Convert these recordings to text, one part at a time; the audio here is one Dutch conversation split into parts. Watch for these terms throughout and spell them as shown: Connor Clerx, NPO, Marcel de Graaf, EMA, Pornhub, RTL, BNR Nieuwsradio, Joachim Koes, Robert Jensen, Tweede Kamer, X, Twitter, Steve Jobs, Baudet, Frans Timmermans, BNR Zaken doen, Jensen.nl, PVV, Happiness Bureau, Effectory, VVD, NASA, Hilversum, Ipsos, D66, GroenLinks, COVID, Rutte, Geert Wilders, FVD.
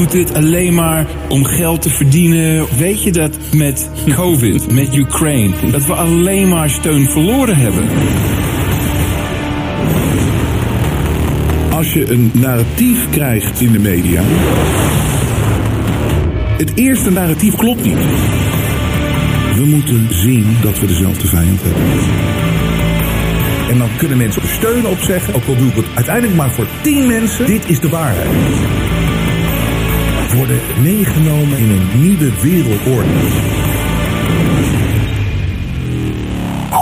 doet dit alleen maar om geld te verdienen. Weet je dat met COVID, met Ukraine, dat we alleen maar steun verloren hebben? Als je een narratief krijgt in de media, het eerste narratief klopt niet. We moeten zien dat we dezelfde vijand hebben. En dan kunnen mensen steun opzeggen, ook al doe ik het uiteindelijk maar voor 10 mensen. Dit is de waarheid. We worden meegenomen in een nieuwe wereldorde.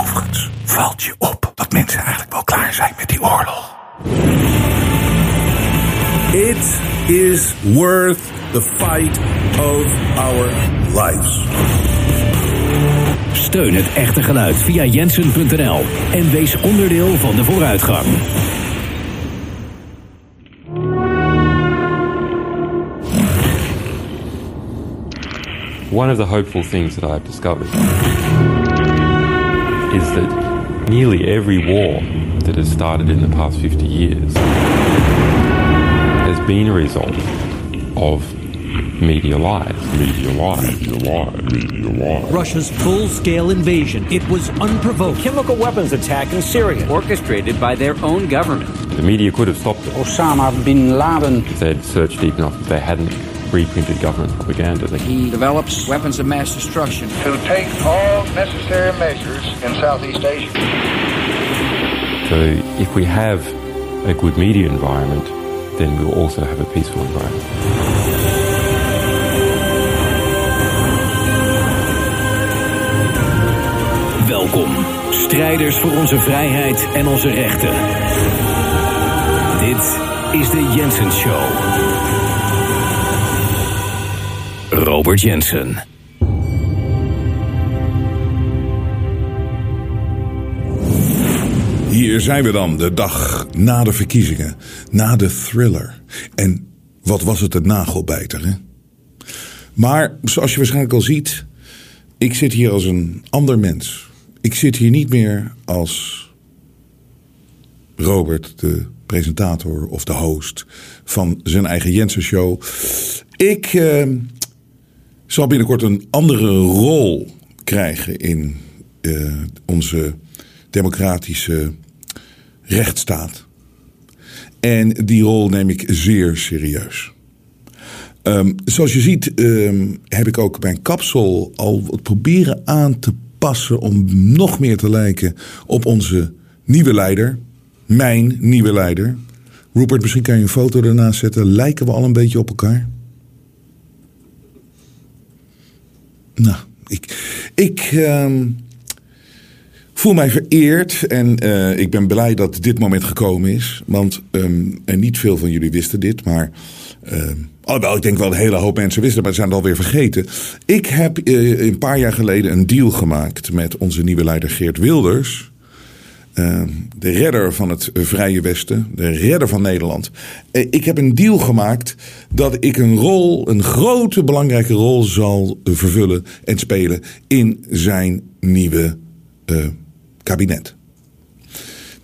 Overigens valt je op dat mensen eigenlijk wel klaar zijn met die oorlog. It is worth the fight of our lives. Steun het echte geluid via Jensen.nl en wees onderdeel van de vooruitgang. One of the hopeful things that I've discovered is that nearly every war that has started in the past 50 years has been a result of media lies. Media lies. Media lies. Media lies. Russia's full-scale invasion. It was unprovoked. Chemical weapons attack in Syria, orchestrated by their own government. The media could have stopped it. Osama bin Laden. If they'd searched deep enough, they hadn't reprinted government propaganda. He develops weapons of mass destruction. To take all necessary measures in Southeast Asia. So if we have a good media environment, then we'll also have a peaceful environment. Welkom, strijders voor onze vrijheid en onze rechten. Dit is de Jensen Show. Robert Jensen. Hier zijn we dan, de dag na de verkiezingen, na de thriller. En wat was het een nagelbijter, hè? Maar zoals je waarschijnlijk al ziet, ik zit hier als een ander mens. Ik zit hier niet meer als Robert, de presentator of de host van zijn eigen Jensen Show. Ik zal binnenkort een andere rol krijgen in onze democratische rechtsstaat. En die rol neem ik zeer serieus. Zoals je ziet heb ik ook mijn kapsel al wat proberen aan te passen om nog meer te lijken op onze nieuwe leider. Mijn nieuwe leider. Rupert, misschien kan je een foto ernaast zetten. Lijken we al een beetje op elkaar? Nou, ik voel mij vereerd en ik ben blij dat dit moment gekomen is. Want en niet veel van jullie wisten dit, maar alhoewel, ik denk wel een hele hoop mensen wisten, maar ze zijn het alweer vergeten. Ik heb een paar jaar geleden een deal gemaakt met onze nieuwe leider Geert Wilders. De redder van het Vrije Westen, de redder van Nederland. Ik heb een deal gemaakt dat ik een grote belangrijke rol zal vervullen en spelen in zijn nieuwe kabinet.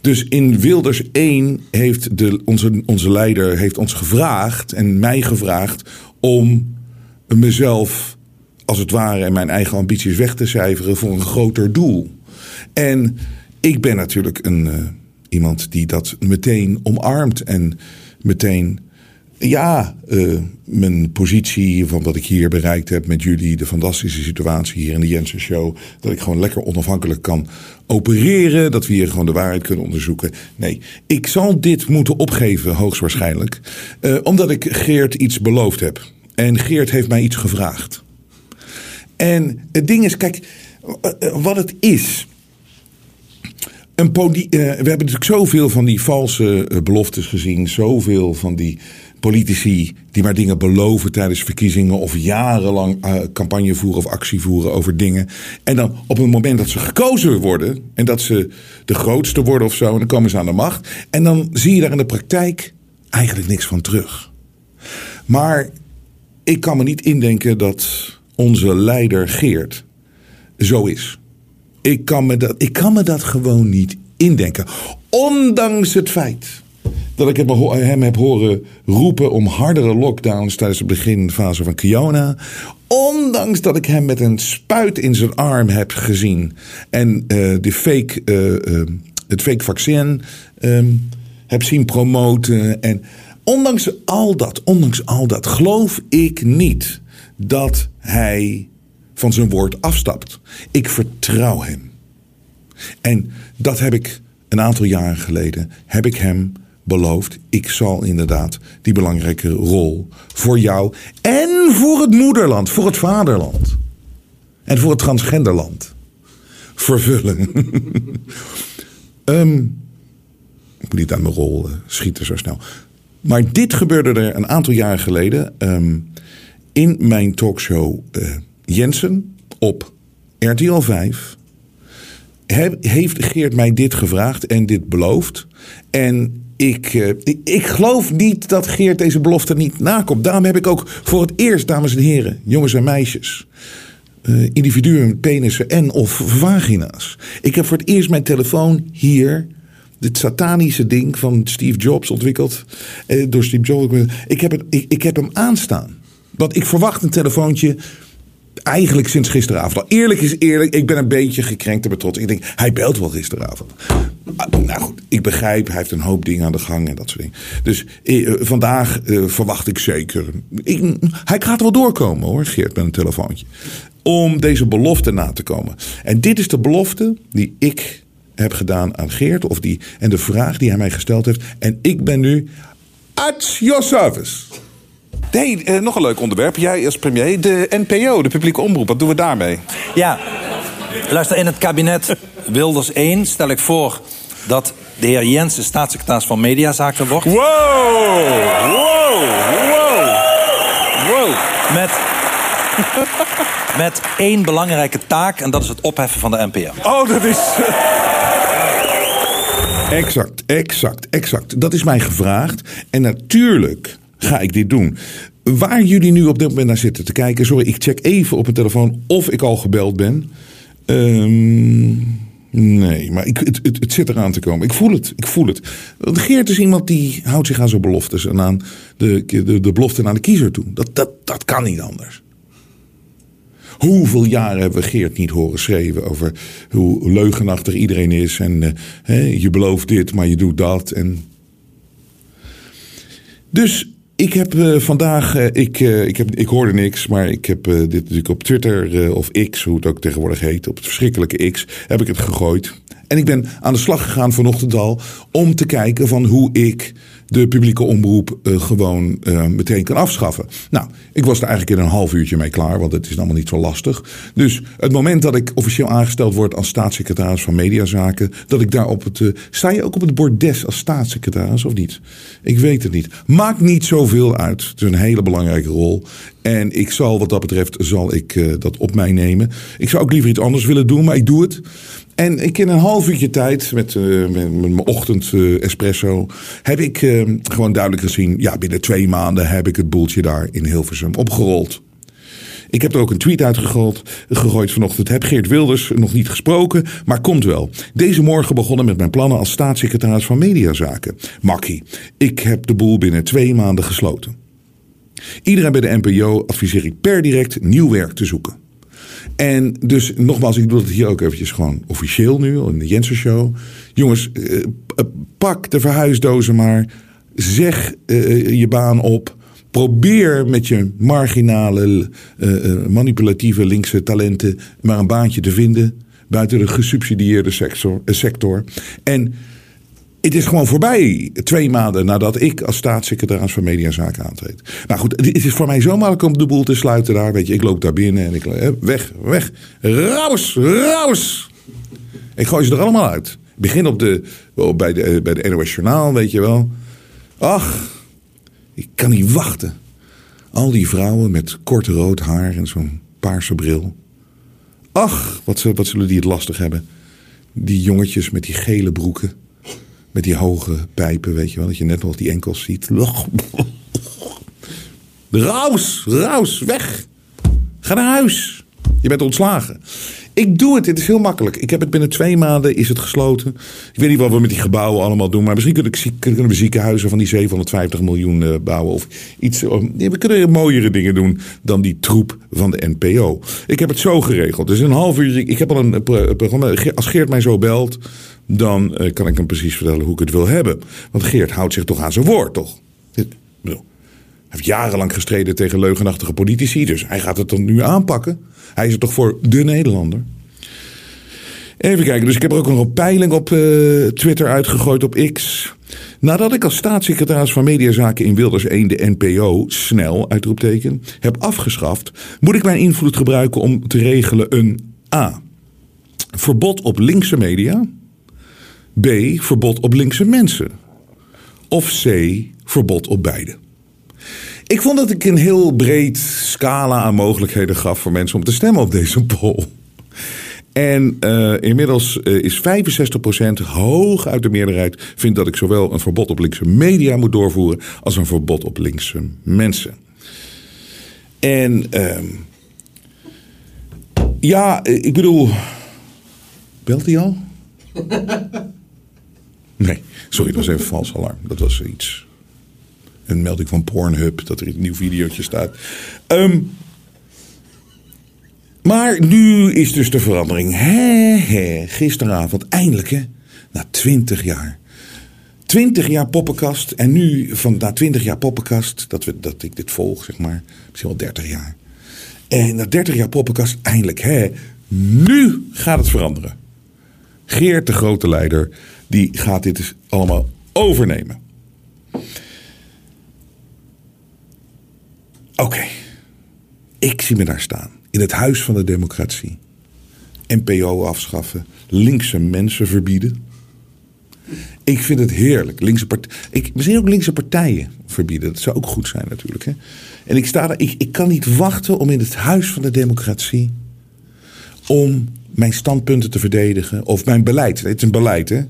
Dus in Wilders 1 heeft onze leider heeft ons gevraagd en mij gevraagd om mezelf als het ware en mijn eigen ambities weg te cijferen voor een groter doel. En ik ben natuurlijk iemand die dat meteen omarmt en meteen mijn positie van wat ik hier bereikt heb met jullie, de fantastische situatie hier in de Jensen Show, dat ik gewoon lekker onafhankelijk kan opereren, dat we hier gewoon de waarheid kunnen onderzoeken. Nee, ik zal dit moeten opgeven hoogstwaarschijnlijk, omdat ik Geert iets beloofd heb. En Geert heeft mij iets gevraagd. En het ding is, kijk, wat het is. We hebben natuurlijk zoveel van die valse beloftes gezien. Zoveel van die politici die maar dingen beloven tijdens verkiezingen of jarenlang campagne voeren of actie voeren over dingen. En dan op het moment dat ze gekozen worden en dat ze de grootste worden of zo, en dan komen ze aan de macht. En dan zie je daar in de praktijk eigenlijk niks van terug. Maar ik kan me niet indenken dat onze leider Geert zo is. Ik kan me dat gewoon niet indenken. Ondanks het feit dat ik hem heb horen roepen om hardere lockdowns tijdens de beginfase van Kiona. Ondanks dat ik hem met een spuit in zijn arm heb gezien. En het fake vaccin heb zien promoten. En ondanks al dat geloof ik niet dat hij van zijn woord afstapt. Ik vertrouw hem. En dat heb ik een aantal jaren geleden, heb ik hem beloofd. Ik zal inderdaad die belangrijke rol voor jou en voor het moederland, voor het vaderland en voor het transgenderland vervullen. Ik moet niet aan mijn rol schieten zo snel. Maar dit gebeurde er een aantal jaren geleden in mijn talkshow Jensen op RTL 5... heeft Geert mij dit gevraagd en dit beloofd. En ik geloof niet dat Geert deze belofte niet nakomt. Daarom heb ik ook voor het eerst, dames en heren, jongens en meisjes, individuen, penissen en of vagina's. Ik heb voor het eerst mijn telefoon hier, dit satanische ding van Steve Jobs ontwikkeld. Door Steve Jobs. Ik heb hem aanstaan. Want ik verwacht een telefoontje eigenlijk sinds gisteravond al. Eerlijk is eerlijk, ik ben een beetje gekrenkt en betrokken. Ik denk, hij belt wel gisteravond. Nou goed, ik begrijp, hij heeft een hoop dingen aan de gang en dat soort dingen. Dus vandaag verwacht ik zeker. Hij gaat er wel doorkomen hoor, Geert, met een telefoontje. Om deze belofte na te komen. En dit is de belofte die ik heb gedaan aan Geert. En de vraag die hij mij gesteld heeft. En ik ben nu at your service. Nee, nog een leuk onderwerp. Jij als premier, de NPO, de publieke omroep. Wat doen we daarmee? Ja, luister, in het kabinet Wilders 1 stel ik voor dat de heer Jensen staatssecretaris van Mediazaken wordt. Wow! Wow! Wow! Wow! Met één belangrijke taak en dat is het opheffen van de NPO. Oh, dat is... Exact. Dat is mij gevraagd. En natuurlijk ga ik dit doen. Waar jullie nu op dit moment naar zitten te kijken. Sorry, ik check even op mijn telefoon of ik al gebeld ben. Nee, maar het zit eraan te komen. Ik voel het. Want Geert is iemand die houdt zich aan zijn beloftes. En aan de beloften aan de kiezer toe. Dat kan niet anders. Hoeveel jaren hebben we Geert niet horen schreeuwen over hoe leugenachtig iedereen is. En je belooft dit, maar je doet dat. En... Dus... Ik heb vandaag, ik hoorde niks, maar ik heb dit natuurlijk op Twitter of X, hoe het ook tegenwoordig heet, op het verschrikkelijke X, heb ik het gegooid. En ik ben aan de slag gegaan vanochtend al om te kijken van hoe ik de publieke omroep gewoon meteen kan afschaffen. Nou, ik was er eigenlijk in een half uurtje mee klaar, want het is allemaal niet zo lastig. Dus het moment dat ik officieel aangesteld word als staatssecretaris van Mediazaken, dat ik daar op het... Sta je ook op het bordes als staatssecretaris of niet? Ik weet het niet. Maakt niet zoveel uit. Het is een hele belangrijke rol. En ik zal wat dat betreft, dat op mij nemen. Ik zou ook liever iets anders willen doen, maar ik doe het. En ik in een half uurtje tijd, met mijn ochtend espresso, heb ik gewoon duidelijk gezien, ja, binnen 2 maanden heb ik het boeltje daar in Hilversum opgerold. Ik heb er ook een tweet uitgegooid vanochtend. Heb Geert Wilders nog niet gesproken, maar komt wel. Deze morgen begonnen met mijn plannen als staatssecretaris van Mediazaken. Makkie, ik heb de boel binnen 2 maanden gesloten. Iedereen bij de NPO adviseer ik per direct nieuw werk te zoeken. En dus nogmaals, ik doe het hier ook eventjes gewoon officieel nu in de Jensen Show. Jongens, pak de verhuisdozen maar. Zeg je baan op. Probeer met je marginale, manipulatieve linkse talenten maar een baantje te vinden. Buiten de gesubsidieerde sector. En het is gewoon voorbij 2 maanden nadat ik als staatssecretaris van Mediazaken aantreed. Nou goed, het is voor mij zo makkelijk om de boel te sluiten daar. Weet je, ik loop daar binnen en ik weg. Raus. Ik gooi ze er allemaal uit. Ik begin bij de NOS Journaal, weet je wel. Ach, ik kan niet wachten. Al die vrouwen met kort rood haar en zo'n paarse bril. Ach, wat zullen die het lastig hebben. Die jongetjes met die gele broeken. Met die hoge pijpen, weet je wel. Dat je net nog die enkels ziet. Raus, weg. Ga naar huis. Je bent ontslagen. Ik doe het. Dit is heel makkelijk. Ik heb het binnen 2 maanden is het gesloten. Ik weet niet wat we met die gebouwen allemaal doen. Maar misschien kunnen we ziekenhuizen van die 750 miljoen bouwen. Of iets. We kunnen mooiere dingen doen dan die troep van de NPO. Ik heb het zo geregeld. Dus een half uur. Ik heb al een programma. Als Geert mij zo belt, dan kan ik hem precies vertellen hoe ik het wil hebben. Want Geert houdt zich toch aan zijn woord, toch? Ik bedoel, hij heeft jarenlang gestreden tegen leugenachtige politici. Dus hij gaat het dan nu aanpakken. Hij is er toch voor de Nederlander. Even kijken. Dus ik heb er ook nog een peiling op Twitter uitgegooid, op X. Nadat ik als staatssecretaris van Mediazaken in Wilders 1 de NPO snel, uitroepteken, heb afgeschaft, moet ik mijn invloed gebruiken om te regelen een A. verbod op linkse media. B. verbod op linkse mensen. Of C. verbod op beide. Ik vond dat ik een heel breed scala aan mogelijkheden gaf voor mensen om te stemmen op deze poll. En inmiddels is 65% hoog uit de meerderheid vindt dat ik zowel een verbod op linkse media moet doorvoeren als een verbod op linkse mensen. En ja, ik bedoel, belt hij al? Nee, sorry, dat was even vals alarm. Dat was iets. Een melding van Pornhub, dat er een nieuw videootje staat. Maar nu is dus de verandering. Gisteravond, eindelijk hè. Na 20 jaar. 20 jaar poppenkast. En nu, na 20 jaar poppenkast, dat ik dit volg, zeg maar. Misschien wel 30 jaar. En na 30 jaar poppenkast, eindelijk hè. Nu gaat het veranderen. Geert, de grote leider, die gaat dit allemaal overnemen. Oké, ik zie me daar staan. In het Huis van de Democratie. NPO afschaffen. Linkse mensen verbieden. Ik vind het heerlijk. Misschien ook linkse partijen verbieden. Dat zou ook goed zijn natuurlijk. Hè? En ik sta daar. Ik kan niet wachten om in het Huis van de Democratie, om mijn standpunten te verdedigen. Of mijn beleid. Het is een beleid, hè.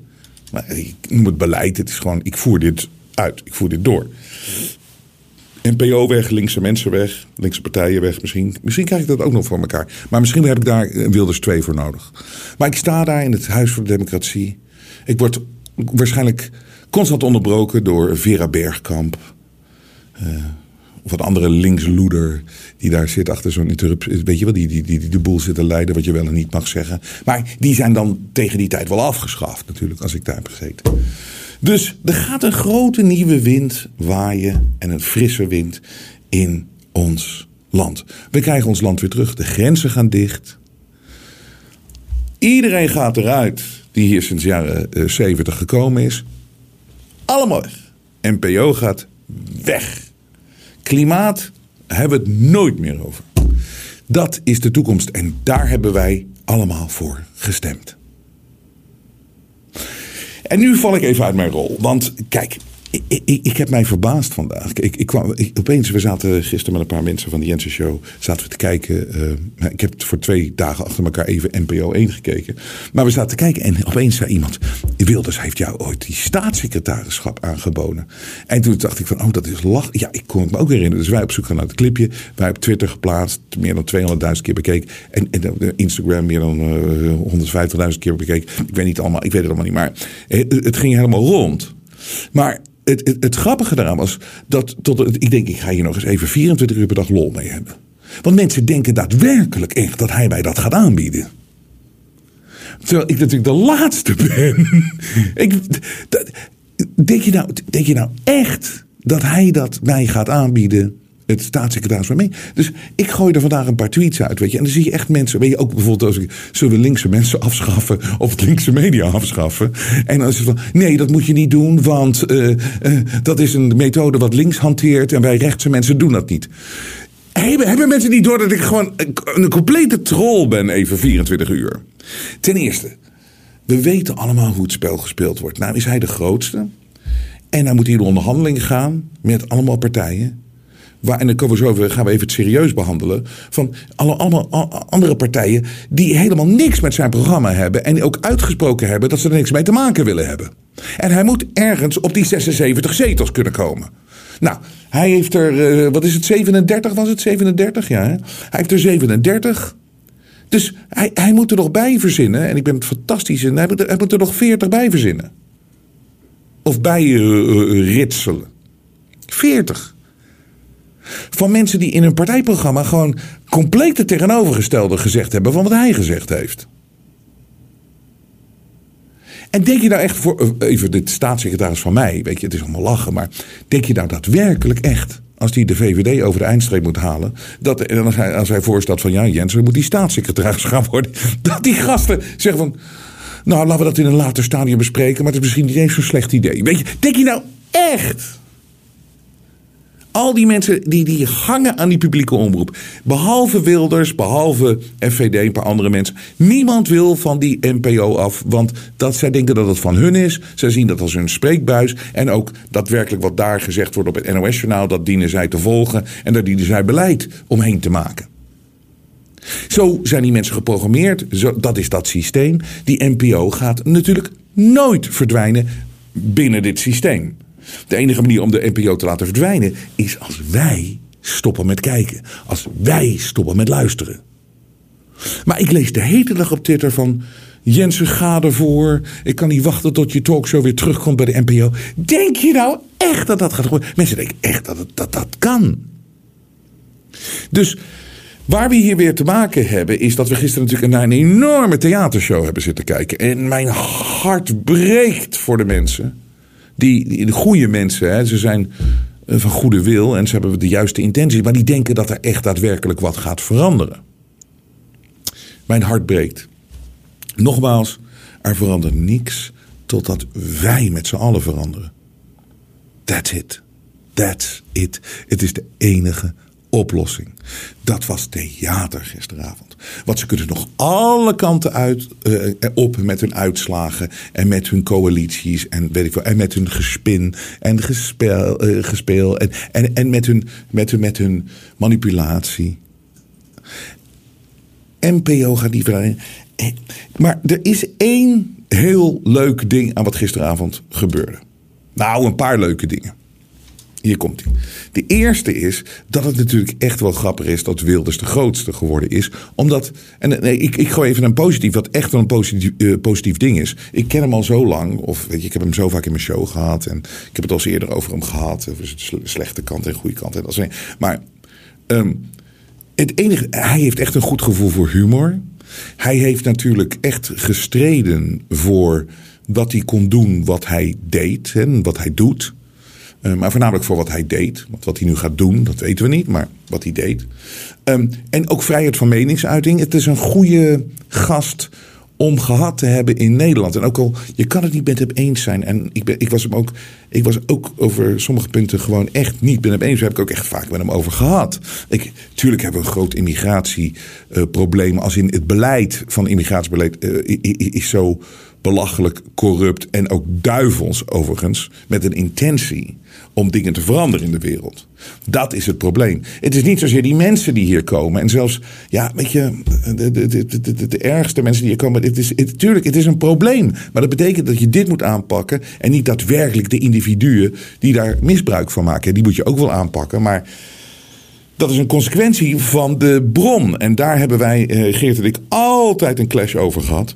Maar ik noem het beleid. Het is gewoon, ik voer dit uit. Ik voer dit door. NPO weg, linkse mensen weg, linkse partijen weg misschien. Misschien krijg ik dat ook nog voor elkaar. Maar misschien heb ik daar Wilders 2 voor nodig. Maar ik sta daar in het Huis voor de Democratie. Ik word waarschijnlijk constant onderbroken door Vera Bergkamp. Of een andere linksloeder die daar zit achter zo'n interruptie. Weet je wel, die de boel zit te leiden, wat je wel en niet mag zeggen. Maar die zijn dan tegen die tijd wel afgeschaft natuurlijk, als ik daar heb gezeten. Dus er gaat een grote nieuwe wind waaien en een frisse wind in ons land. We krijgen ons land weer terug. De grenzen gaan dicht. Iedereen gaat eruit die hier sinds jaren 70 gekomen is. Allemaal weg. NPO gaat weg. Klimaat hebben we het nooit meer over. Dat is de toekomst en daar hebben wij allemaal voor gestemd. En nu val ik even uit mijn rol. Want kijk, ik heb mij verbaasd vandaag. Opeens, we zaten gisteren met een paar mensen van de Jensen Show. Zaten we te kijken. Ik heb voor 2 dagen achter elkaar even NPO 1 gekeken. Maar we zaten te kijken en opeens zei iemand: Wilders heeft jou ooit die staatssecretarischap aangeboden. En toen dacht ik van, oh, dat is lach. Ja, ik kon het me ook herinneren. Dus wij op zoek gaan naar het clipje. Wij op Twitter geplaatst. Meer dan 200.000 keer bekeken. En Instagram meer dan 150.000 keer bekeken. Ik weet het allemaal niet. Maar het ging helemaal rond. Maar het grappige daaraan was dat ik ga hier nog eens even 24 uur per dag lol mee hebben. Want mensen denken daadwerkelijk echt dat hij mij dat gaat aanbieden. Terwijl ik natuurlijk de laatste ben. Denk je nou echt dat hij dat mij gaat aanbieden? Het staatssecretaris van mij. Dus ik gooi er vandaag een paar tweets uit, weet je. En dan zie je echt mensen, weet je, ook bijvoorbeeld als ik, zullen we linkse mensen afschaffen of linkse media afschaffen? En dan is het van, nee, dat moet je niet doen, want dat is een methode wat links hanteert en wij rechtse mensen doen dat niet. Hebben mensen niet door dat ik gewoon een complete troll ben even 24 uur? Ten eerste, we weten allemaal hoe het spel gespeeld wordt. Nou is hij de grootste en dan moet hij de onderhandeling gaan met allemaal partijen. En dan komen we zo, gaan we even het serieus behandelen. Van allemaal andere partijen die helemaal niks met zijn programma hebben. En ook uitgesproken hebben dat ze er niks mee te maken willen hebben. En hij moet ergens op die 76 zetels kunnen komen. Nou, hij heeft er, 37 was het? 37, ja. Hè? Hij heeft er 37. Dus hij moet er nog bij verzinnen. En ik ben het fantastisch. En hij moet er nog 40 bij verzinnen. Of bij ritselen. 40. Van mensen die in hun partijprogramma gewoon compleet het tegenovergestelde gezegd hebben van wat hij gezegd heeft. En denk je nou echt voor, even de staatssecretaris van mij, weet je, het is allemaal lachen, maar denk je nou daadwerkelijk echt, als die de VVD over de eindstreep moet halen, dat als hij voorstelt van ja, Jensen moet die staatssecretaris gaan worden, dat die gasten zeggen van, nou laten we dat in een later stadium bespreken, maar het is misschien niet eens zo'n slecht idee. Weet je, denk je nou echt? Al die mensen die hangen aan die publieke omroep. Behalve Wilders, behalve FVD, een paar andere mensen. Niemand wil van die NPO af. Want zij denken dat het van hun is. Zij zien dat als hun spreekbuis. En ook daadwerkelijk wat daar gezegd wordt op het NOS-journaal. Dat dienen zij te volgen. En daar dienen zij beleid omheen te maken. Zo zijn die mensen geprogrammeerd. Dat is dat systeem. Die NPO gaat natuurlijk nooit verdwijnen binnen dit systeem. De enige manier om de NPO te laten verdwijnen is als wij stoppen met kijken. Als wij stoppen met luisteren. Maar ik lees de hele dag op Twitter van Jensen, ga ervoor. Ik kan niet wachten tot je talkshow weer terugkomt bij de NPO. Denk je nou echt dat dat gaat gebeuren? Mensen denken echt dat kan. Dus waar we hier weer te maken hebben is dat we gisteren natuurlijk naar een enorme theatershow hebben zitten kijken. En mijn hart breekt voor de mensen. Die goede mensen, hè, ze zijn van goede wil en ze hebben de juiste intenties, maar die denken dat er echt daadwerkelijk wat gaat veranderen. Mijn hart breekt. Nogmaals, er verandert niks totdat wij met z'n allen veranderen. That's it. That's it. Het is de enige oplossing. Dat was theater gisteravond. Want ze kunnen nog alle kanten uit op met hun uitslagen en met hun coalities en weet ik wel, en met hun gespin en gespeel en met hun manipulatie. NPO gaat niet verder. Maar er is één heel leuk ding aan wat gisteravond gebeurde. Nou, een paar leuke dingen. Hier komt hij. De eerste is dat het natuurlijk echt wel grappig is dat Wilders de grootste geworden is. Omdat, ik gooi even een positief, wat echt wel een positief ding is. Ik ken hem al zo lang, of weet je, ik heb hem zo vaak in mijn show gehad. En ik heb het al eens eerder over hem gehad. Slechte kant en goede kant. En dat soort dingen. Maar het enige, hij heeft echt een goed gevoel voor humor. Hij heeft natuurlijk echt gestreden voor dat hij kon doen wat hij deed en wat hij doet. Maar voornamelijk voor wat hij deed. Want wat hij nu gaat doen, dat weten we niet. Maar wat hij deed. En ook vrijheid van meningsuiting. Het is een goede gast om gehad te hebben in Nederland. En ook al, je kan het niet met hem eens zijn. En ik was ook over sommige punten gewoon echt niet met hem eens. Daar heb ik ook echt vaak met hem over gehad. Tuurlijk hebben we een groot immigratieprobleem. Als in het beleid van immigratiebeleid is zo belachelijk, corrupt en ook duivels overigens, met een intentie om dingen te veranderen in de wereld. Dat is het probleem. Het is niet zozeer die mensen die hier komen. En zelfs, ja, weet je, de ergste mensen die hier komen. Het is een probleem. Maar dat betekent dat je dit moet aanpakken en niet daadwerkelijk de individuen die daar misbruik van maken. Die moet je ook wel aanpakken, maar dat is een consequentie van de bron. En daar hebben wij, Geert en ik, altijd een clash over gehad.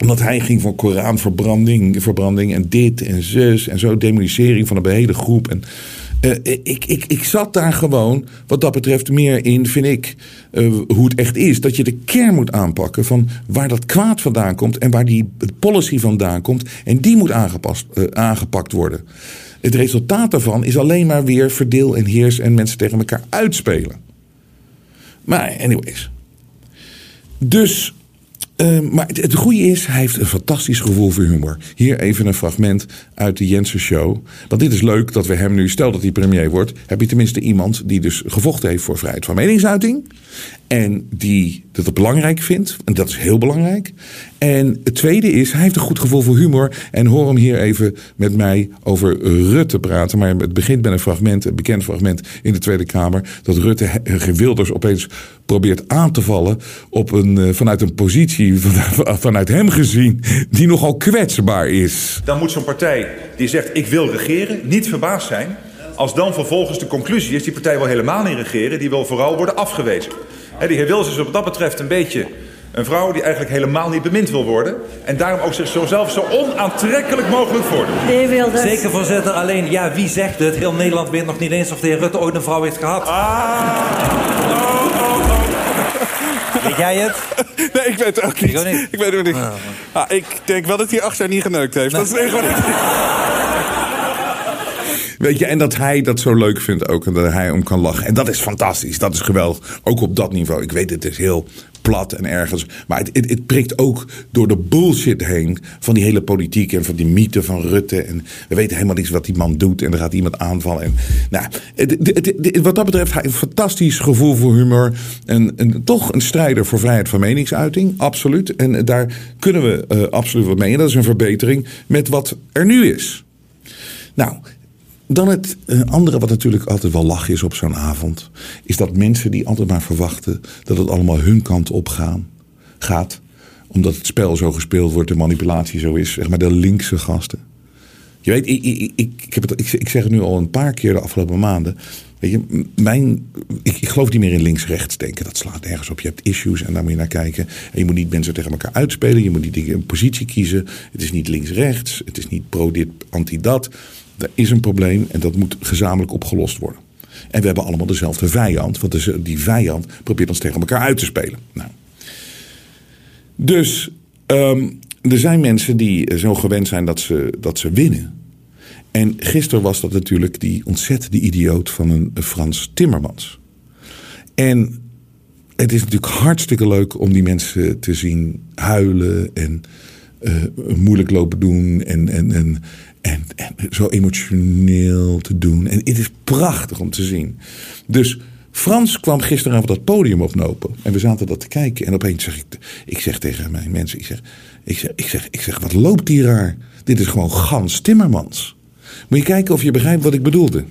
Omdat hij ging van Koranverbranding en dit en zus en zo. Demonisering van een hele groep. En ik zat daar gewoon wat dat betreft meer in, vind ik, hoe het echt is. Dat je de kern moet aanpakken van waar dat kwaad vandaan komt en waar die policy vandaan komt. En die moet aangepakt worden. Het resultaat daarvan is alleen maar weer verdeel en heers en mensen tegen elkaar uitspelen. Maar anyways. Dus maar het goede is, hij heeft een fantastisch gevoel voor humor. Hier even een fragment uit de Jensen Show. Want dit is leuk dat we hem nu, stel dat hij premier wordt, heb je tenminste iemand die dus gevochten heeft voor vrijheid van meningsuiting. En die dat belangrijk vindt. En dat is heel belangrijk. En het tweede is, hij heeft een goed gevoel voor humor. En hoor hem hier even met mij over Rutte praten. Maar het begint met een bekend fragment in de Tweede Kamer. Dat Rutte Wilders opeens probeert aan te vallen op vanuit een positie, vanuit hem gezien, die nogal kwetsbaar is. Dan moet zo'n partij die zegt, ik wil regeren, niet verbaasd zijn als dan vervolgens de conclusie is, die partij wil helemaal niet regeren, die wil vooral worden afgewezen. He, die heer Wilders is wat dat betreft een beetje een vrouw die eigenlijk helemaal niet bemind wil worden. En daarom ook zichzelf zo onaantrekkelijk mogelijk voordoet. De heer Wilders. Zeker, voorzitter. Alleen, ja, wie zegt het? Heel Nederland weet nog niet eens of de heer Rutte ooit een vrouw heeft gehad. Weet jij het? Nee, ik weet het ook niet. Ik weet het ook niet. Ik denk wel dat hij 8 jaar niet geneukt heeft. Nee. Dat is echt wat ik weet je, en dat hij dat zo leuk vindt ook. En dat hij om kan lachen. En dat is fantastisch. Dat is geweldig. Ook op dat niveau. Ik weet, het is heel plat en ergens. Maar het prikt ook door de bullshit heen van die hele politiek en van die mythe van Rutte. En we weten helemaal niets wat die man doet. En er gaat iemand aanvallen. En, nou, wat dat betreft, hij heeft een fantastisch gevoel voor humor. En toch een strijder voor vrijheid van meningsuiting. Absoluut. En daar kunnen we absoluut wat mee. En dat is een verbetering met wat er nu is. Nou, dan het andere wat natuurlijk altijd wel lach is op zo'n avond, is dat mensen die altijd maar verwachten dat het allemaal hun kant op gaat, omdat het spel zo gespeeld wordt, de manipulatie zo is, zeg maar de linkse gasten. Je weet, ik zeg het nu al een paar keer de afgelopen maanden. Weet je, ik geloof niet meer in links-rechts denken. Dat slaat nergens op. Je hebt issues en daar moet je naar kijken. En je moet niet mensen tegen elkaar uitspelen. Je moet niet een positie kiezen. Het is niet links-rechts. Het is niet pro-dit, anti-dat. Er is een probleem en dat moet gezamenlijk opgelost worden. En we hebben allemaal dezelfde vijand. Want die vijand probeert ons tegen elkaar uit te spelen. Nou. Dus er zijn mensen die zo gewend zijn dat ze winnen. En gisteren was dat natuurlijk die ontzettende idioot van een Frans Timmermans. En het is natuurlijk hartstikke leuk om die mensen te zien huilen en moeilijk lopen doen en zo emotioneel te doen. En het is prachtig om te zien. Dus Frans kwam gisteravond dat podium oplopen. En we zaten dat te kijken. En opeens zeg ik zeg tegen mijn mensen, ik zeg, wat loopt hier raar? Dit is gewoon Gans Timmermans. Moet je kijken of je begrijpt wat ik bedoelde.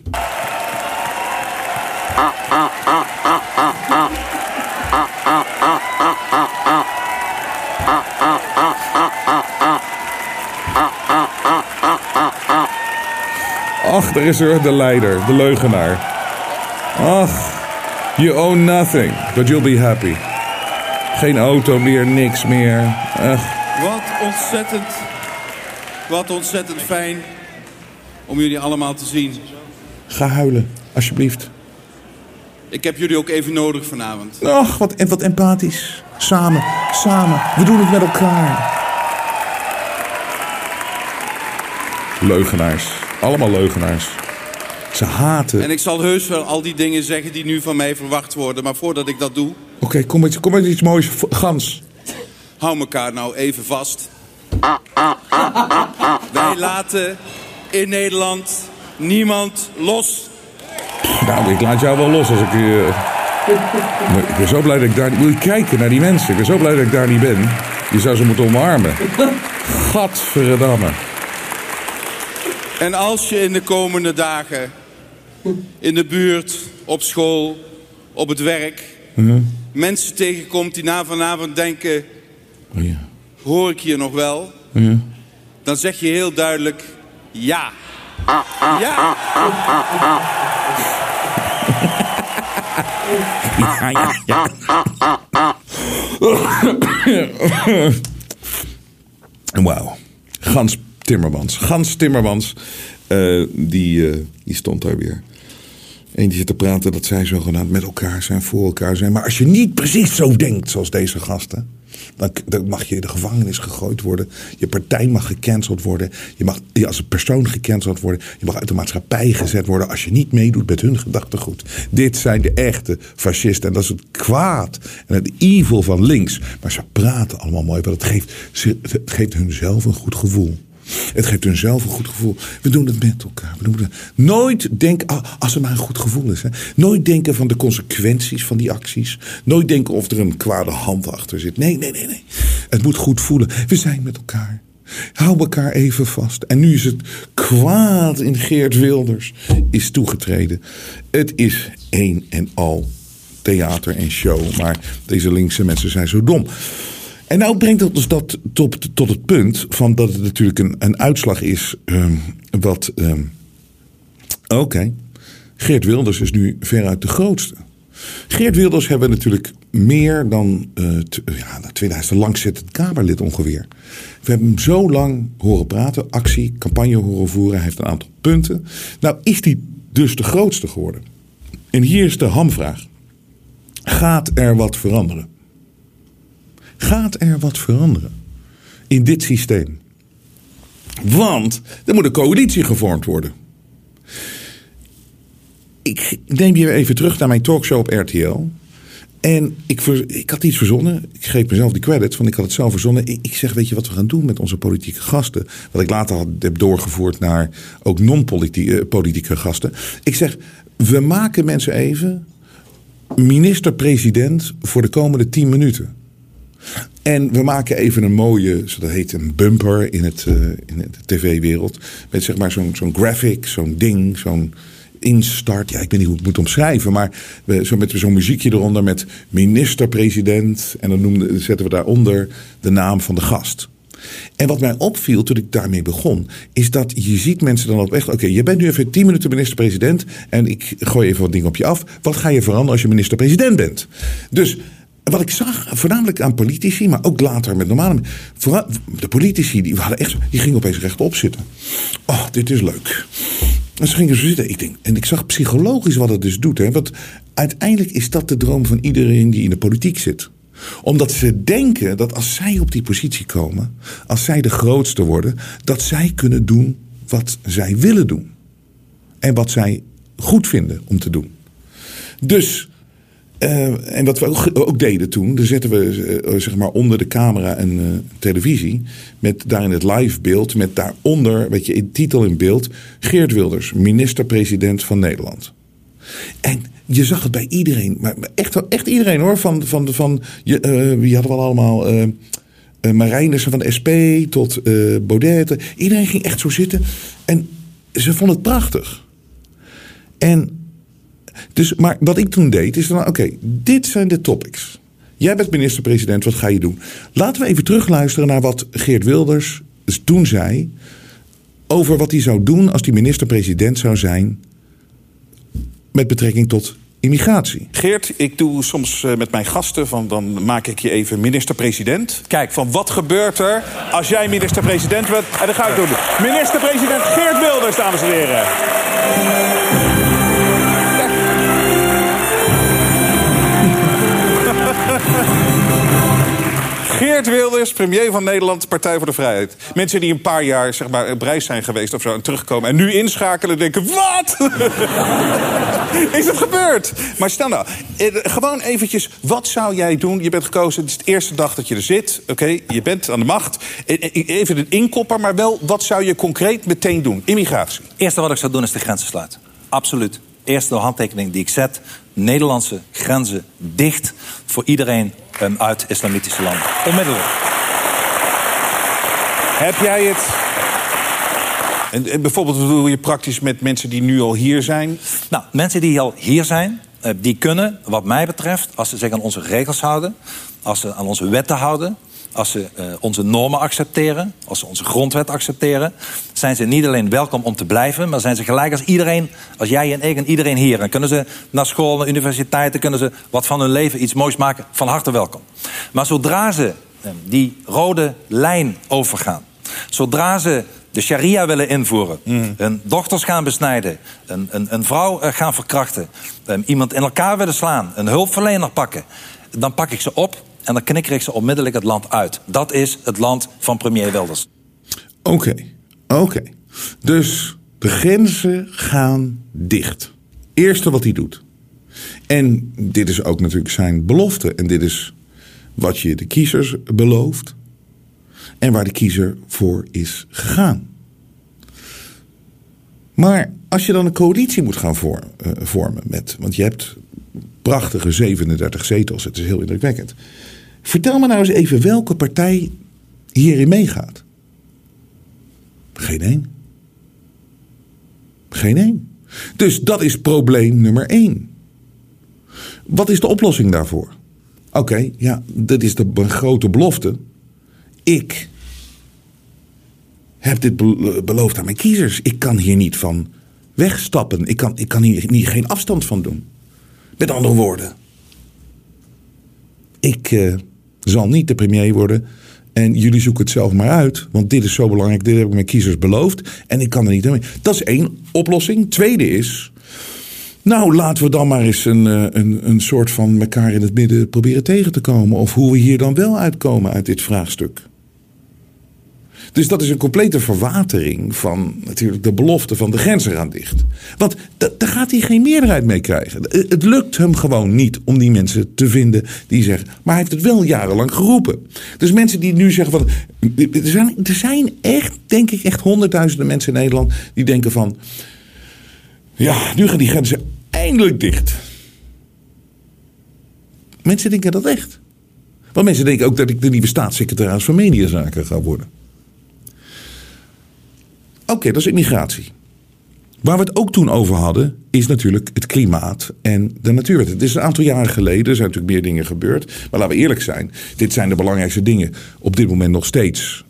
Ach, daar is er de leider, de leugenaar. Ach, you own nothing, but you'll be happy. Geen auto meer, niks meer. Ach. Wat ontzettend fijn om jullie allemaal te zien. Ga huilen, alsjeblieft. Ik heb jullie ook even nodig vanavond. Ach, wat empathisch. Samen. We doen het met elkaar. Leugenaars. Allemaal leugenaars. Ze haten. En ik zal heus wel al die dingen zeggen die nu van mij verwacht worden. Maar voordat ik dat doe... Oké, kom met iets moois. Gans. Hou elkaar nou even vast. Wij laten in Nederland niemand los. Nou, ik laat jou wel los als ik... Ik ben zo blij dat ik daar... Moet je kijken naar die mensen. Ik ben zo blij dat ik daar niet ben. Je zou ze moeten omarmen. Gadverdamme. En als je in de komende dagen in de buurt, op school, op het werk... mensen tegenkomt die na vanavond denken... Oh ja. Hoor ik hier nog wel? Oh ja. Dan zeg je heel duidelijk ja. Ja! Ja. Wauw. Gans Timmermans. Die stond daar weer. En die zit te praten dat zij zogenaamd met elkaar zijn, voor elkaar zijn. Maar als je niet precies zo denkt zoals deze gasten... dan mag je in de gevangenis gegooid worden. Je partij mag gecanceld worden. Je mag als een persoon gecanceld worden. Je mag uit de maatschappij gezet worden als je niet meedoet met hun gedachtegoed. Dit zijn de echte fascisten. En dat is het kwaad en het evil van links. Maar ze praten allemaal mooi. Want het geeft hunzelf een goed gevoel. Het geeft hunzelf een goed gevoel. We doen het met elkaar. Nooit denken, als er maar een goed gevoel is. Hè. Nooit denken van de consequenties van die acties. Nooit denken of er een kwade hand achter zit. Nee. Het moet goed voelen. We zijn met elkaar. Hou elkaar even vast. En nu is het kwaad in Geert Wilders is toegetreden. Het is een en al theater en show. Maar deze linkse mensen zijn zo dom. En nou brengt ons dat tot het punt van dat het natuurlijk een uitslag is wat... Geert Wilders is nu veruit de grootste. Geert Wilders hebben we natuurlijk meer dan 2000 langzittend Kamerlid ongeveer. We hebben hem zo lang horen praten, actie, campagne horen voeren. Hij heeft een aantal punten. Nou is hij dus de grootste geworden. En hier is de hamvraag. Gaat er wat veranderen? Gaat er wat veranderen in dit systeem? Want er moet een coalitie gevormd worden. Ik neem je even terug naar mijn talkshow op RTL. En ik had iets verzonnen. Ik geef mezelf die credits, want ik had het zelf verzonnen. Ik zeg, weet je wat we gaan doen met onze politieke gasten? Wat ik later heb doorgevoerd naar ook non-politieke gasten. Ik zeg, we maken mensen even minister-president voor de komende 10 minuten. En we maken even een mooie, dat heet een bumper in de tv-wereld. Met zeg maar zo'n graphic, zo'n ding, zo'n instart. Ja, ik weet niet hoe ik het moet omschrijven, maar met zo'n muziekje eronder met minister-president. En dan zetten we daaronder de naam van de gast. En wat mij opviel toen ik daarmee begon, is dat je ziet mensen dan op echt, oké, je bent nu even 10 minuten minister-president en ik gooi even wat dingen op je af. Wat ga je veranderen als je minister-president bent? Dus wat ik zag, voornamelijk aan politici, maar ook later met normale mensen. De politici, die gingen opeens rechtop zitten. Oh, dit is leuk. En ze gingen zo zitten. Ik zag psychologisch wat het dus doet. Hè? Want uiteindelijk is dat de droom van iedereen die in de politiek zit. Omdat ze denken dat als zij op die positie komen, als zij de grootste worden, dat zij kunnen doen wat zij willen doen. En wat zij goed vinden om te doen. Dus en wat we ook deden toen, dan zetten we zeg maar onder de camera een televisie met daarin het live beeld, met daaronder, weet je, in titel in beeld, Geert Wilders, minister-president van Nederland. En je zag het bij iedereen, maar echt iedereen hoor, wie hadden we allemaal, Marijnissen van de SP tot Baudet. Iedereen ging echt zo zitten en ze vonden het prachtig. En dus, maar wat ik toen deed is dan, oké, dit zijn de topics. Jij bent minister-president, wat ga je doen? Laten we even terugluisteren naar wat Geert Wilders toen zei over wat hij zou doen als hij minister-president zou zijn met betrekking tot immigratie. Geert, ik doe soms met mijn gasten dan maak ik je even minister-president. Kijk, van wat gebeurt er als jij minister-president bent? En dan ga ik doen. Minister-president Geert Wilders, dames en heren. Geert Wilders, premier van Nederland, Partij voor de Vrijheid. Mensen die een paar jaar zeg maar op reis zijn geweest of zo en terugkomen en nu inschakelen en denken, wat? Is het gebeurd? Maar stel nou, gewoon eventjes, wat zou jij doen? Je bent gekozen, het is de eerste dag dat je er zit. Oké, je bent aan de macht. Even een inkopper, maar wel, wat zou je concreet meteen doen? Immigratie. Het eerste wat ik zou doen is de grenzen sluiten. Absoluut. Eerste handtekening die ik zet. Nederlandse grenzen dicht voor iedereen uit islamitische landen. Onmiddellijk. Heb jij het? En bijvoorbeeld, wat doe je praktisch met mensen die nu al hier zijn? Nou, mensen die al hier zijn, die kunnen, wat mij betreft, als ze zich aan onze regels houden, als ze aan onze wetten houden, als ze onze normen accepteren, als ze onze grondwet accepteren, zijn ze niet alleen welkom om te blijven, maar zijn ze gelijk als iedereen, als jij en ik en iedereen hier. En kunnen ze naar school, naar universiteiten, kunnen ze wat van hun leven iets moois maken, van harte welkom. Maar zodra ze die rode lijn overgaan, zodra ze de sharia willen invoeren, hun dochters gaan besnijden, een vrouw gaan verkrachten, iemand in elkaar willen slaan, een hulpverlener pakken, dan pak ik ze op. En dan knikker ik ze onmiddellijk het land uit. Dat is het land van premier Wilders. Oké. Dus de grenzen gaan dicht. Eerste wat hij doet. En dit is ook natuurlijk zijn belofte. En dit is wat je de kiezers belooft. En waar de kiezer voor is gegaan. Maar als je dan een coalitie moet gaan vormen met, want je hebt prachtige 37 zetels. Het is heel indrukwekkend. Vertel me nou eens even welke partij hierin meegaat. Geen één. Dus dat is probleem nummer 1. Wat is de oplossing daarvoor? Oké, ja, dat is de grote belofte. Ik heb dit beloofd aan mijn kiezers. Ik kan hier niet van wegstappen. Ik kan hier geen afstand van doen. Met andere woorden, ik zal niet de premier worden. En jullie zoeken het zelf maar uit. Want dit is zo belangrijk. Dit heb ik mijn kiezers beloofd. En ik kan er niet aan mee. Dat is één oplossing. Tweede is... nou, laten we dan maar eens een soort van elkaar in het midden proberen tegen te komen. Of hoe we hier dan wel uitkomen uit dit vraagstuk. Dus dat is een complete verwatering van natuurlijk de belofte van de grenzen gaan dicht. Want daar gaat hij geen meerderheid mee krijgen. Het lukt hem gewoon niet om die mensen te vinden die zeggen... maar hij heeft het wel jarenlang geroepen. Dus mensen die nu zeggen van... Er zijn echt, denk ik, echt 100.000 mensen in Nederland die denken van... ja, nu gaan die grenzen eindelijk dicht. Mensen denken dat echt. Want mensen denken ook dat ik de nieuwe staatssecretaris van Mediazaken ga worden. Oké, dat is immigratie. Waar we het ook toen over hadden, is natuurlijk het klimaat en de natuurwet. Het is een aantal jaren geleden, er zijn natuurlijk meer dingen gebeurd. Maar laten we eerlijk zijn, dit zijn de belangrijkste dingen op dit moment nog steeds.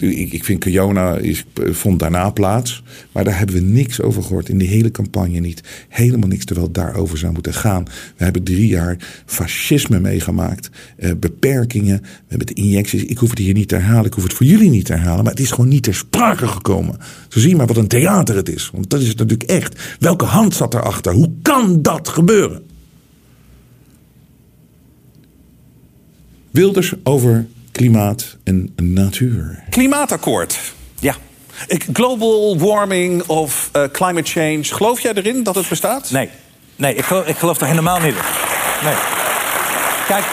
Ik vind Corona vond daarna plaats. Maar daar hebben we niks over gehoord, in de hele campagne niet. Helemaal niks, terwijl het daarover zou moeten gaan. We hebben 3 jaar fascisme meegemaakt, beperkingen, we hebben de injecties. Ik hoef het hier niet te herhalen, ik hoef het voor jullie niet te herhalen. Maar het is gewoon niet ter sprake gekomen. Zo zie je maar wat een theater het is. Want dat is het natuurlijk echt. Welke hand zat erachter? Hoe kan dat gebeuren? Wilders over klimaat en natuur. Klimaatakkoord. Ja. Global warming of climate change. Geloof jij erin dat het bestaat? Nee, ik geloof er helemaal niet in. Nee. Kijk,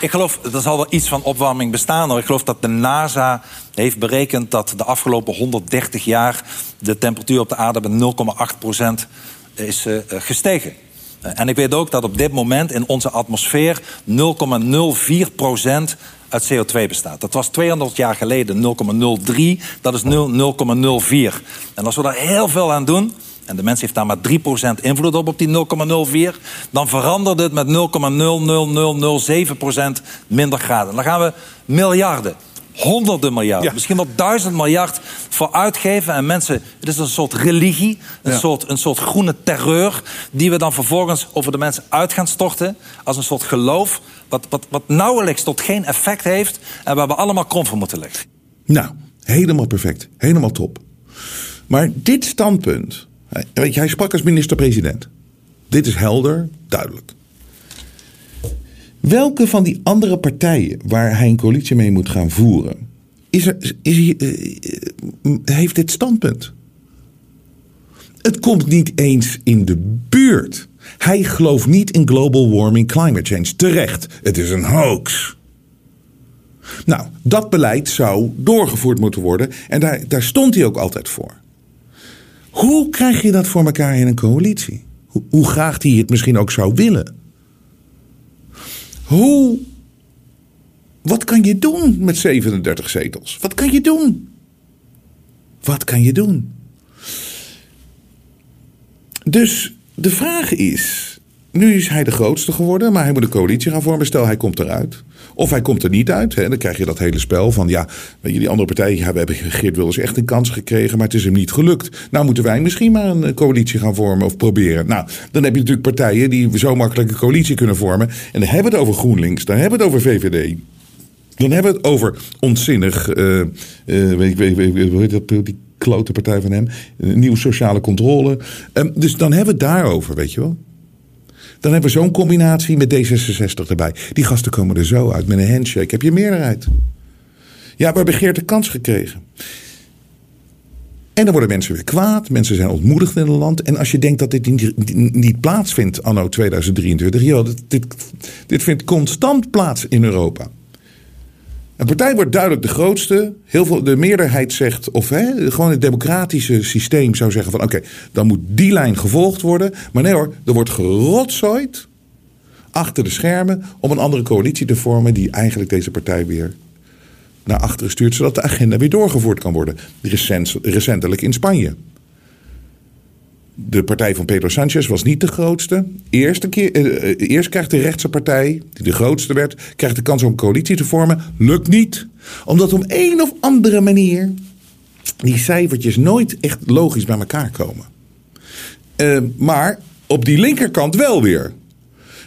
ik geloof, er zal wel iets van opwarming bestaan. Hoor. Ik geloof dat de NASA heeft berekend dat de afgelopen 130 jaar... de temperatuur op de aarde met 0,8% is gestegen. En ik weet ook dat op dit moment in onze atmosfeer 0,04% uit CO2 bestaat. Dat was 200 jaar geleden 0,03, dat is 0,04. En als we daar heel veel aan doen... en de mens heeft daar maar 3% invloed op die 0,04... dan verandert het met 0,00007% minder graden. Dan gaan we miljarden, honderden miljarden, misschien wel 1000 miljard voor uitgeven. En mensen, het is een soort religie, een soort groene terreur... die we dan vervolgens over de mensen uit gaan storten... als een soort geloof wat nauwelijks tot geen effect heeft... en waar we allemaal krom voor moeten liggen. Nou, helemaal perfect, helemaal top. Maar dit standpunt... Weet je, hij sprak als minister-president. Dit is helder, duidelijk. Welke van die andere partijen waar hij een coalitie mee moet gaan voeren... heeft dit standpunt? Het komt niet eens in de buurt. Hij gelooft niet in global warming, climate change. Terecht, het is een hoax. Nou, dat beleid zou doorgevoerd moeten worden. En daar stond hij ook altijd voor. Hoe krijg je dat voor elkaar in een coalitie? Hoe graag hij het misschien ook zou willen. Wat kan je doen met 37 zetels? Wat kan je doen? Dus de vraag is... Nu is hij de grootste geworden, maar hij moet een coalitie gaan vormen. Stel, hij komt eruit. Of hij komt er niet uit. Hè? Dan krijg je dat hele spel van... ja, jullie andere partijen hebben Geert Wilders echt een kans gekregen... maar het is hem niet gelukt. Nou moeten wij misschien maar een coalitie gaan vormen of proberen. Nou, dan heb je natuurlijk partijen die zo makkelijk een coalitie kunnen vormen. En dan hebben we het over GroenLinks, dan hebben we het over VVD... dan hebben we het over onzinnig... die klote partij van hem... Nieuw Sociale Controle. Dus dan hebben we het daarover, weet je wel. Dan hebben we zo'n combinatie met D66 erbij. Die gasten komen er zo uit. Met een handshake heb je meerderheid. Ja, maar begeert de kans gekregen. En dan worden mensen weer kwaad. Mensen zijn ontmoedigd in het land. En als je denkt dat dit niet plaatsvindt anno 2023. Joh, dit vindt constant plaats in Europa. Een partij wordt duidelijk de grootste. De meerderheid zegt, of gewoon het democratische systeem zou zeggen van... oké, dan moet die lijn gevolgd worden. Maar nee hoor, er wordt gerotzooid achter de schermen... om een andere coalitie te vormen die eigenlijk deze partij weer naar achteren stuurt... zodat de agenda weer doorgevoerd kan worden. Recentelijk in Spanje. De partij van Pedro Sanchez was niet de grootste. Eerst krijgt de rechtse partij, die de grootste werd... krijgt de kans om een coalitie te vormen. Lukt niet. Omdat om een of andere manier... die cijfertjes nooit echt logisch bij elkaar komen. Maar op die linkerkant wel weer.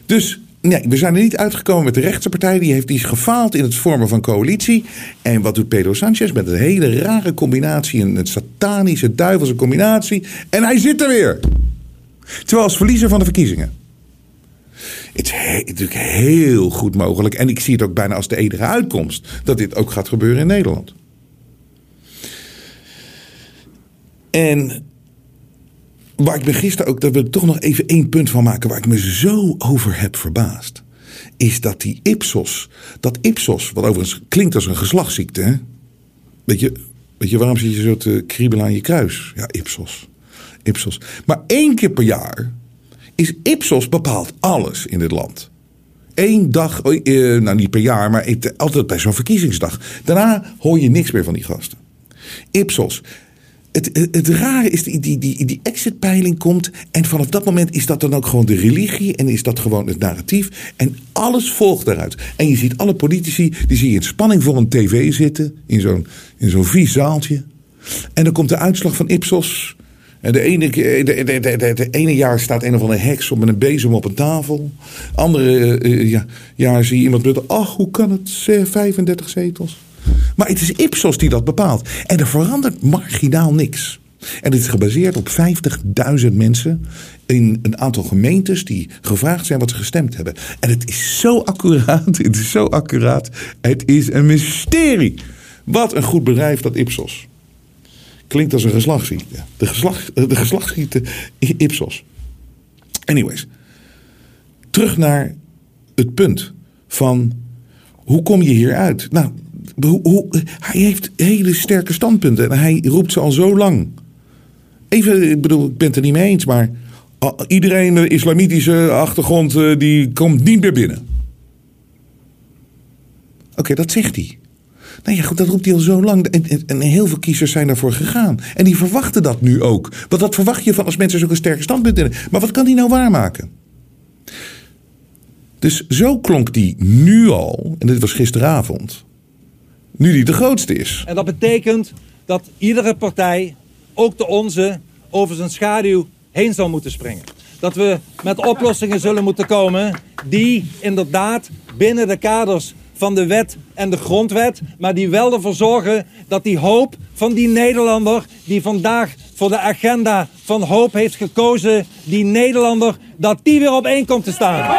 Dus... Nee, we zijn er niet uitgekomen met de rechtse partij. Die is gefaald in het vormen van coalitie. En wat doet Pedro Sanchez met een hele rare combinatie? Een satanische, duivelse combinatie. En hij zit er weer. Terwijl als verliezer van de verkiezingen. Het is natuurlijk heel goed mogelijk. En ik zie het ook bijna als de enige uitkomst. Dat dit ook gaat gebeuren in Nederland. En waar ik me gisteren ook, dat we er toch nog even één punt van maken, waar ik me zo over heb verbaasd, is dat die Ipsos, wat overigens klinkt als een geslachtsziekte, hè? Weet je, waarom zit je zo te kriebelen aan je kruis? Ja, Ipsos. Maar 1 keer per jaar is Ipsos bepaalt alles in dit land. 1 dag, nou niet per jaar, maar altijd bij zo'n verkiezingsdag. Daarna hoor je niks meer van die gasten. Ipsos. Het rare is, die exitpeiling komt en vanaf dat moment is dat dan ook gewoon de religie en is dat gewoon het narratief en alles volgt daaruit. En je ziet alle politici, die zie je in spanning voor een tv zitten, in zo'n vies zaaltje. En dan komt de uitslag van Ipsos. En de ene jaar staat een of andere heks met een bezem op een tafel. Andere jaar zie je iemand met, ach, hoe kan het, 35 zetels. Maar het is Ipsos die dat bepaalt. En er verandert marginaal niks. En dit is gebaseerd op 50.000 mensen in een aantal gemeentes die gevraagd zijn wat ze gestemd hebben. En het is zo accuraat. Het is een mysterie. Wat een goed bedrijf dat Ipsos. Klinkt als een geslachtsziekte. De geslachtsziekte Ipsos. Anyways. Terug naar het punt van hoe kom je hier uit? Nou, hij heeft hele sterke standpunten. En hij roept ze al zo lang. Even, ik bedoel, ik ben het er niet mee eens. Maar iedereen met islamitische achtergrond, die komt niet meer binnen. Oké, dat zegt hij. Nou ja, goed, dat roept hij al zo lang. En heel veel kiezers zijn daarvoor gegaan. En die verwachten dat nu ook. Want dat verwacht je van als mensen zo'n sterke standpunt hebben. Maar wat kan hij nou waarmaken? Dus zo klonk die nu al. En dit was gisteravond. Nu die de grootste is. En dat betekent dat iedere partij, ook de onze, over zijn schaduw heen zou moeten springen. Dat we met oplossingen zullen moeten komen die inderdaad binnen de kaders van de wet en de grondwet, maar die wel ervoor zorgen dat die hoop van die Nederlander die vandaag voor de agenda van hoop heeft gekozen, die Nederlander, dat die weer op één komt te staan.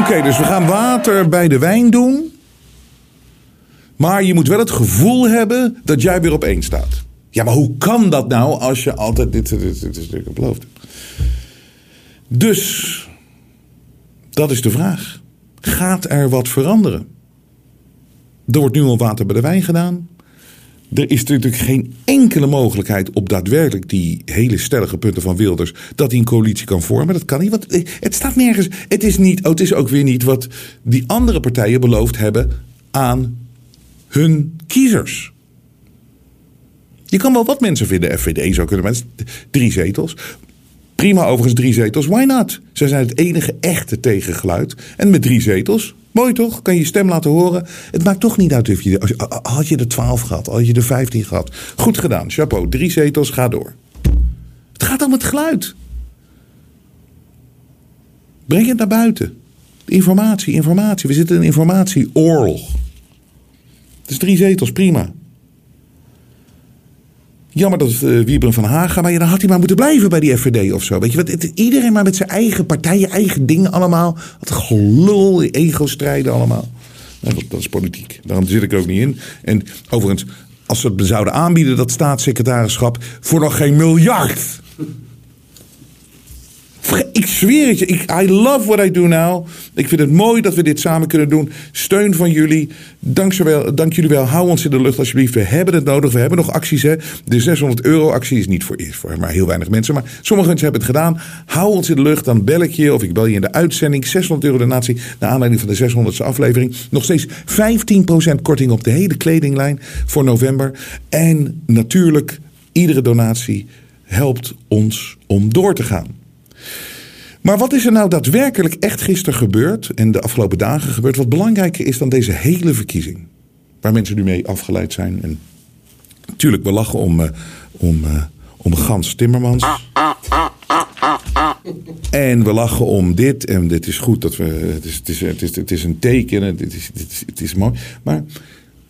Oké, dus we gaan water bij de wijn doen. Maar je moet wel het gevoel hebben dat jij weer op één staat. Ja, maar hoe kan dat nou als je altijd dit is natuurlijk beloofd. Dus, dat is de vraag. Gaat er wat veranderen? Er wordt nu al water bij de wijn gedaan. Er is natuurlijk geen enkele mogelijkheid op daadwerkelijk die hele stellige punten van Wilders, dat hij een coalitie kan vormen. Dat kan niet, want het staat nergens. Het is ook weer niet wat die andere partijen beloofd hebben aan hun kiezers. Je kan wel wat mensen vinden. FVD zou kunnen, maar 3 zetels. Prima overigens, 3 zetels. Why not? Zij zijn het enige echte tegengeluid. En met 3 zetels, mooi toch? Kan je stem laten horen. Het maakt toch niet uit of je... Had je de 12 gehad, had je de 15 gehad. Goed gedaan, chapeau. 3 zetels, ga door. Het gaat om het geluid. Breng het naar buiten. Informatie. We zitten in een informatieoorlog. Dus 3 zetels, prima. Jammer dat Wiebren van Haga, maar ja, dan had hij maar moeten blijven bij die FVD of zo. Weet je, iedereen maar met zijn eigen partijen, eigen dingen allemaal. Wat gelul, ego-strijden allemaal. Nou, dat is politiek. Daarom zit ik ook niet in. En overigens, als ze het zouden aanbieden, dat staatssecretarischap, voor nog geen miljard. Ik zweer het je. I love what I do now. Ik vind het mooi dat we dit samen kunnen doen. Steun van jullie. Dank jullie wel. Hou ons in de lucht alsjeblieft. We hebben het nodig. We hebben nog acties. Hè? De €600 actie is niet voor maar heel weinig mensen. Maar sommige mensen hebben het gedaan. Hou ons in de lucht. Dan bel ik je. Of ik bel je in de uitzending. €600 donatie. Naar aanleiding van de 600ste aflevering. Nog steeds 15% korting op de hele kledinglijn. Voor november. En natuurlijk. Iedere donatie helpt ons om door te gaan. Maar wat is er nou daadwerkelijk echt gisteren gebeurd en de afgelopen dagen gebeurd, wat belangrijker is dan deze hele verkiezing, waar mensen nu mee afgeleid zijn? En natuurlijk, we lachen om Gans Timmermans. En we lachen om dit. En dit is goed. Dat we, het is een teken. Het is mooi. Maar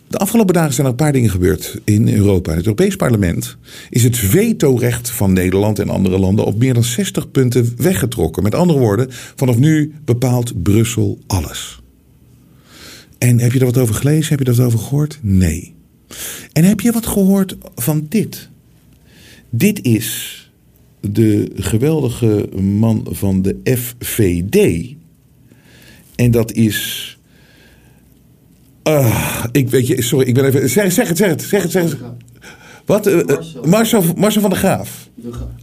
de afgelopen dagen zijn er een paar dingen gebeurd in Europa. In het Europees Parlement is het vetorecht van Nederland en andere landen op meer dan 60 punten weggetrokken. Met andere woorden, vanaf nu bepaalt Brussel alles. En heb je daar wat over gelezen? Heb je daar wat over gehoord? Nee. En heb je wat gehoord van dit? Dit is de geweldige man van de FVD. En dat is... ik weet je, sorry, ik ben even... Zeg het. Wat? Marcel van de Graaf.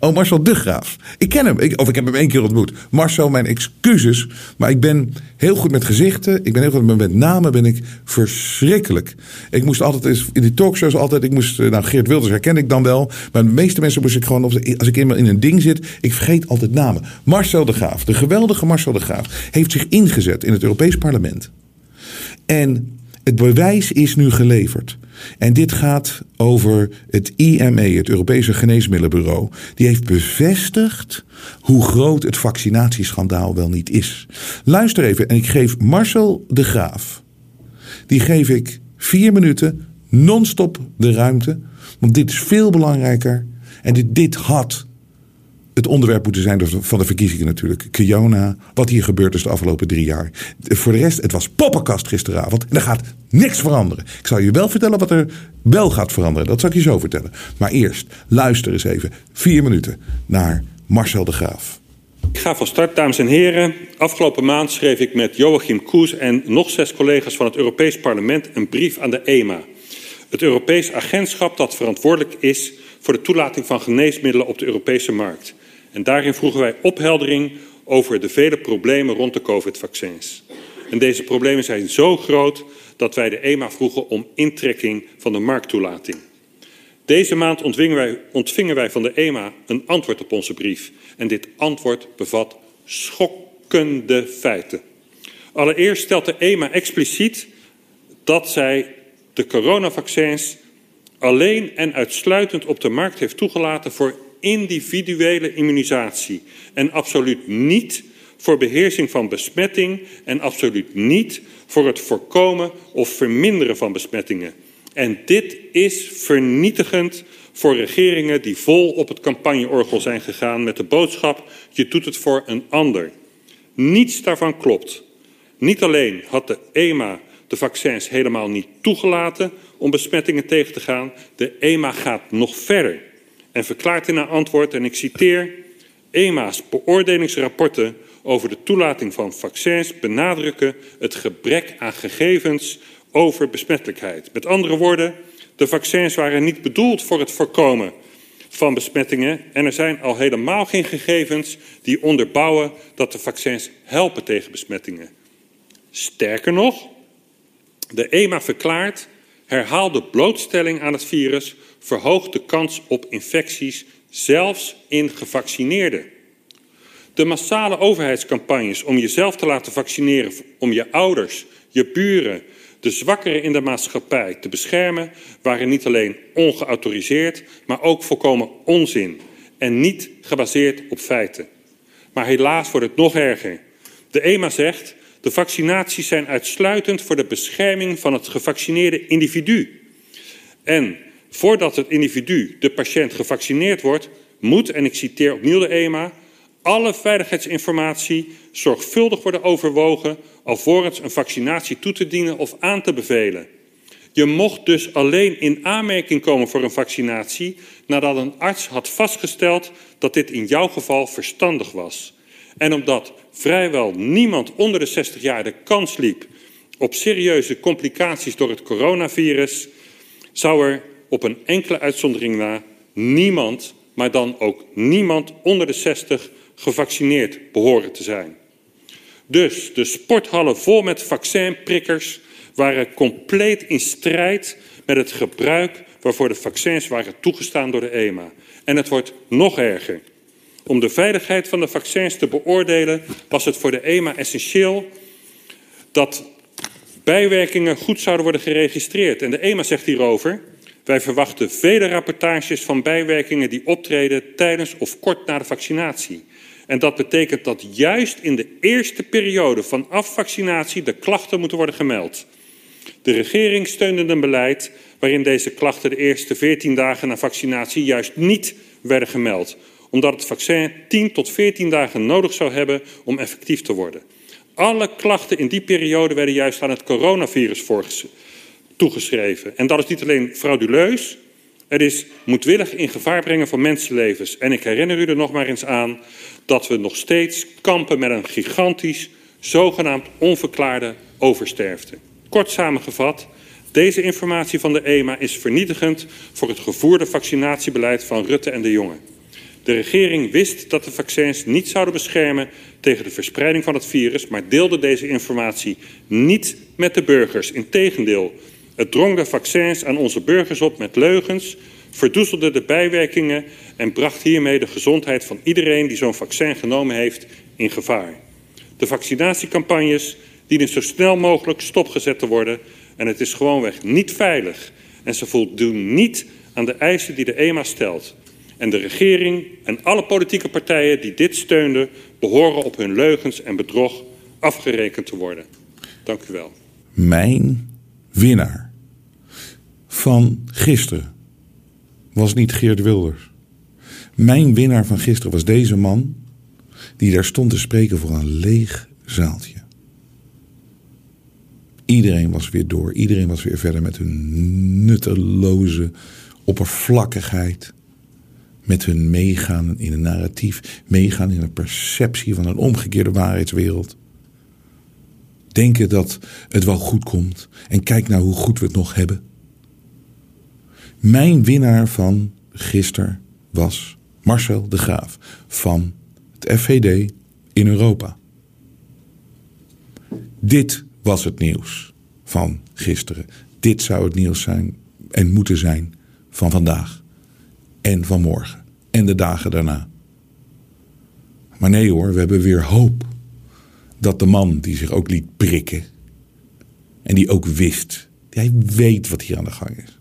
Oh, Marcel de Graaf. Ik ken hem. Ik heb hem 1 keer ontmoet. Marcel, mijn excuses. Maar ik ben heel goed met gezichten. Ik ben heel goed met namen. Ben ik verschrikkelijk. Ik moest altijd eens in die talkshows altijd. Nou, Geert Wilders herken ik dan wel. Maar de meeste mensen moest ik gewoon. Als ik eenmaal in een ding zit, ik vergeet altijd namen. Marcel de Graaf, de geweldige Marcel de Graaf, heeft zich ingezet in het Europees Parlement. En het bewijs is nu geleverd. En dit gaat over het EMA, het Europese Geneesmiddelenbureau. Die heeft bevestigd hoe groot het vaccinatieschandaal wel niet is. Luister even, en ik geef Marcel de Graaf. Die geef ik 4 minuten non-stop de ruimte. Want dit is veel belangrijker. En dit had het onderwerp moeten zijn van de verkiezingen natuurlijk. Kiona, wat hier gebeurd is de afgelopen 3 jaar. Voor de rest, het was poppenkast gisteravond. En er gaat niks veranderen. Ik zal je wel vertellen wat er wel gaat veranderen. Dat zal ik je zo vertellen. Maar eerst, luister eens even. 4 minuten naar Marcel de Graaf. Ik ga van start, dames en heren. Afgelopen maand schreef ik met Joachim Koes en nog 6 collega's van het Europees Parlement een brief aan de EMA. Het Europees agentschap dat verantwoordelijk is voor de toelating van geneesmiddelen op de Europese markt. En daarin vroegen wij opheldering over de vele problemen rond de COVID-vaccins. En deze problemen zijn zo groot dat wij de EMA vroegen om intrekking van de markttoelating. Deze maand ontvingen wij van de EMA een antwoord op onze brief. En dit antwoord bevat schokkende feiten. Allereerst stelt de EMA expliciet dat zij de coronavaccins alleen en uitsluitend op de markt heeft toegelaten voor individuele immunisatie en absoluut niet voor beheersing van besmetting en absoluut niet voor het voorkomen of verminderen van besmettingen. En dit is vernietigend voor regeringen die vol op het campagneorgel zijn gegaan met de boodschap: je doet het voor een ander. Niets daarvan klopt. Niet alleen had de EMA de vaccins helemaal niet toegelaten om besmettingen tegen te gaan, de EMA gaat nog verder. En verklaart in haar antwoord, en ik citeer: EMA's beoordelingsrapporten over de toelating van vaccins benadrukken het gebrek aan gegevens over besmettelijkheid. Met andere woorden, de vaccins waren niet bedoeld voor het voorkomen van besmettingen en er zijn al helemaal geen gegevens die onderbouwen dat de vaccins helpen tegen besmettingen. Sterker nog, de EMA verklaart: herhaalde blootstelling aan het virus verhoogt de kans op infecties, zelfs in gevaccineerden. De massale overheidscampagnes om jezelf te laten vaccineren, om je ouders, je buren, de zwakkeren in de maatschappij te beschermen, waren niet alleen ongeautoriseerd, maar ook volkomen onzin en niet gebaseerd op feiten. Maar helaas wordt het nog erger. De EMA zegt: de vaccinaties zijn uitsluitend voor de bescherming van het gevaccineerde individu. En voordat het individu, de patiënt, gevaccineerd wordt, moet, en ik citeer opnieuw de EMA, alle veiligheidsinformatie zorgvuldig worden overwogen alvorens een vaccinatie toe te dienen of aan te bevelen. Je mocht dus alleen in aanmerking komen voor een vaccinatie nadat een arts had vastgesteld dat dit in jouw geval verstandig was. En omdat vrijwel niemand onder de 60 jaar de kans liep op serieuze complicaties door het coronavirus, zou er op een enkele uitzondering na niemand, maar dan ook niemand onder de 60 gevaccineerd behoren te zijn. Dus de sporthallen vol met vaccinprikkers waren compleet in strijd met het gebruik waarvoor de vaccins waren toegestaan door de EMA. En het wordt nog erger. Om de veiligheid van de vaccins te beoordelen was het voor de EMA essentieel dat bijwerkingen goed zouden worden geregistreerd. En de EMA zegt hierover: wij verwachten vele rapportages van bijwerkingen die optreden tijdens of kort na de vaccinatie. En dat betekent dat juist in de eerste periode van afvaccinatie de klachten moeten worden gemeld. De regering steunde een beleid waarin deze klachten de eerste 14 dagen na vaccinatie juist niet werden gemeld. Omdat het vaccin 10 tot 14 dagen nodig zou hebben om effectief te worden. Alle klachten in die periode werden juist aan het coronavirus toegeschreven. En dat is niet alleen frauduleus, het is moedwillig in gevaar brengen van mensenlevens. En ik herinner u er nog maar eens aan dat we nog steeds kampen met een gigantisch, zogenaamd onverklaarde oversterfte. Kort samengevat, deze informatie van de EMA is vernietigend voor het gevoerde vaccinatiebeleid van Rutte en De Jonge. De regering wist dat de vaccins niet zouden beschermen tegen de verspreiding van het virus, maar deelde deze informatie niet met de burgers. Integendeel, het drong de vaccins aan onze burgers op met leugens, verdoezelde de bijwerkingen en bracht hiermee de gezondheid van iedereen die zo'n vaccin genomen heeft in gevaar. De vaccinatiecampagnes dienen zo snel mogelijk stopgezet te worden en het is gewoonweg niet veilig. En ze voldoen niet aan de eisen die de EMA stelt. En de regering en alle politieke partijen die dit steunden behoren op hun leugens en bedrog afgerekend te worden. Dank u wel. Mijn winnaar van gisteren was niet Geert Wilders. Mijn winnaar van gisteren was deze man die daar stond te spreken voor een leeg zaaltje. Iedereen was weer door. Iedereen was weer verder met hun nutteloze oppervlakkigheid. Met hun meegaan in een narratief. Meegaan in een perceptie van een omgekeerde waarheidswereld. Denken dat het wel goed komt. En kijk nou hoe goed we het nog hebben. Mijn winnaar van gisteren was Marcel de Graaf van het FVD in Europa. Dit was het nieuws van gisteren. Dit zou het nieuws zijn en moeten zijn van vandaag. En van morgen. En de dagen daarna. Maar nee hoor, we hebben weer hoop. Dat de man die zich ook liet prikken. En die ook wist. Hij weet wat hier aan de gang is.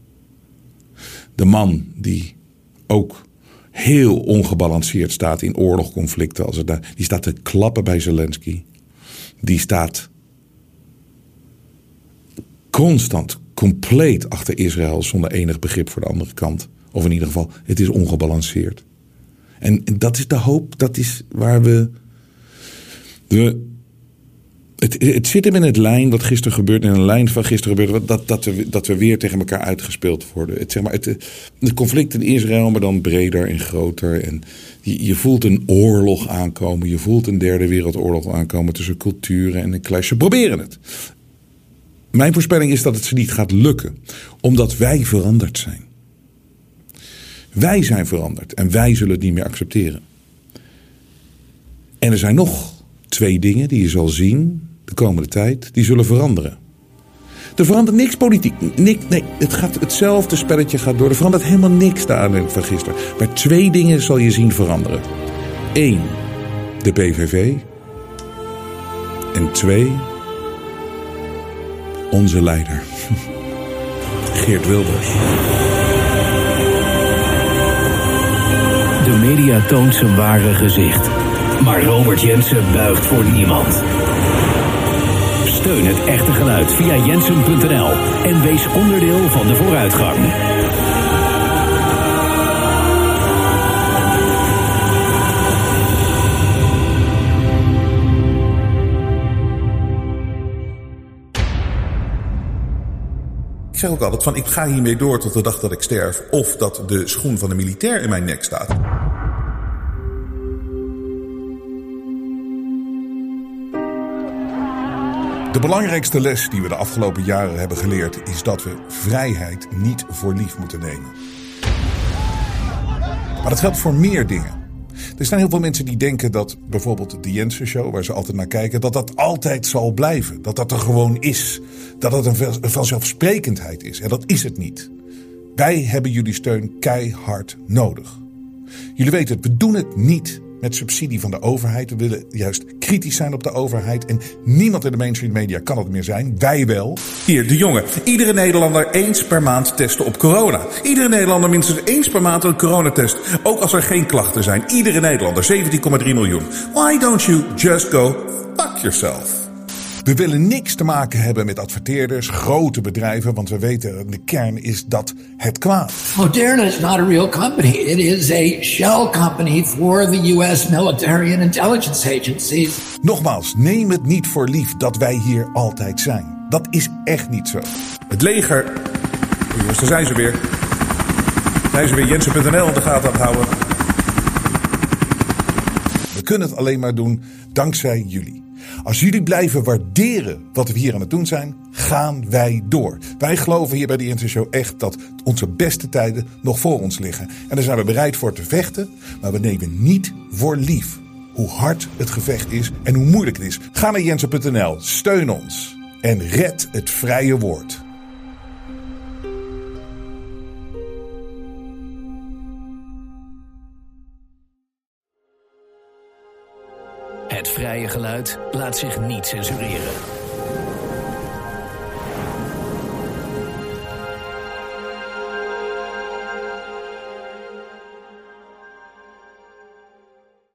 De man die ook heel ongebalanceerd staat in oorlogsconflicten. Als het daar, die staat te klappen bij Zelensky. Die staat constant, compleet achter Israël zonder enig begrip voor de andere kant. Of in ieder geval, het is ongebalanceerd. En dat is de hoop, dat is waar we... Het zit hem in het lijn wat gisteren gebeurt, in een lijn van gisteren gebeurt, dat we weer tegen elkaar uitgespeeld worden. Het conflict in Israël, maar dan breder en groter. En je voelt een oorlog aankomen, je voelt een derde wereldoorlog aankomen tussen culturen en een clash. Ze proberen het. Mijn voorspelling is dat het ze niet gaat lukken, omdat wij veranderd zijn. Wij zijn veranderd en wij zullen het niet meer accepteren. En er zijn nog twee dingen die je zal zien de komende tijd, die zullen veranderen. Er verandert niks politiek. Nee, hetzelfde spelletje gaat door. Er verandert helemaal niks de aanleiding van gisteren. Maar twee dingen zal je zien veranderen. 1, de PVV. En 2, onze leider. Geert Wilders. De media toont zijn ware gezicht. Maar Robert Jensen buigt voor niemand. Steun het echte geluid via Jensen.nl en wees onderdeel van de vooruitgang. Ik zeg ook altijd van ik ga hiermee door tot de dag dat ik sterf of dat de schoen van de militair in mijn nek staat. De belangrijkste les die we de afgelopen jaren hebben geleerd is dat we vrijheid niet voor lief moeten nemen. Maar dat geldt voor meer dingen. Er zijn heel veel mensen die denken dat bijvoorbeeld de Jensen Show, waar ze altijd naar kijken, dat dat altijd zal blijven. Dat dat er gewoon is. Dat dat een vanzelfsprekendheid is. En dat is het niet. Wij hebben jullie steun keihard nodig. Jullie weten het, we doen het niet met subsidie van de overheid. We willen juist kritisch zijn op de overheid. En niemand in de mainstream media kan het meer zijn. Wij wel. Hier, de jongen. Iedere Nederlander eens per maand testen op corona. Iedere Nederlander minstens eens per maand een coronatest. Ook als er geen klachten zijn. Iedere Nederlander. 17,3 miljoen. Why don't you just go fuck yourself? We willen niks te maken hebben met adverteerders, grote bedrijven, want we weten, de kern is dat het kwaad. Moderna is not a real company. It is a shell company for the US military and intelligence agencies. Nogmaals, neem het niet voor lief dat wij hier altijd zijn. Dat is echt niet zo. Het leger, oh jongens, daar zijn ze weer. Jensen.nl in de gaten aan het houden. We kunnen het alleen maar doen dankzij jullie. Als jullie blijven waarderen wat we hier aan het doen zijn, gaan wij door. Wij geloven hier bij de Jensen Show echt dat onze beste tijden nog voor ons liggen. En daar zijn we bereid voor te vechten, maar we nemen niet voor lief hoe hard het gevecht is en hoe moeilijk het is. Ga naar Jensen.nl, steun ons en red het vrije woord. Het vrije geluid laat zich niet censureren.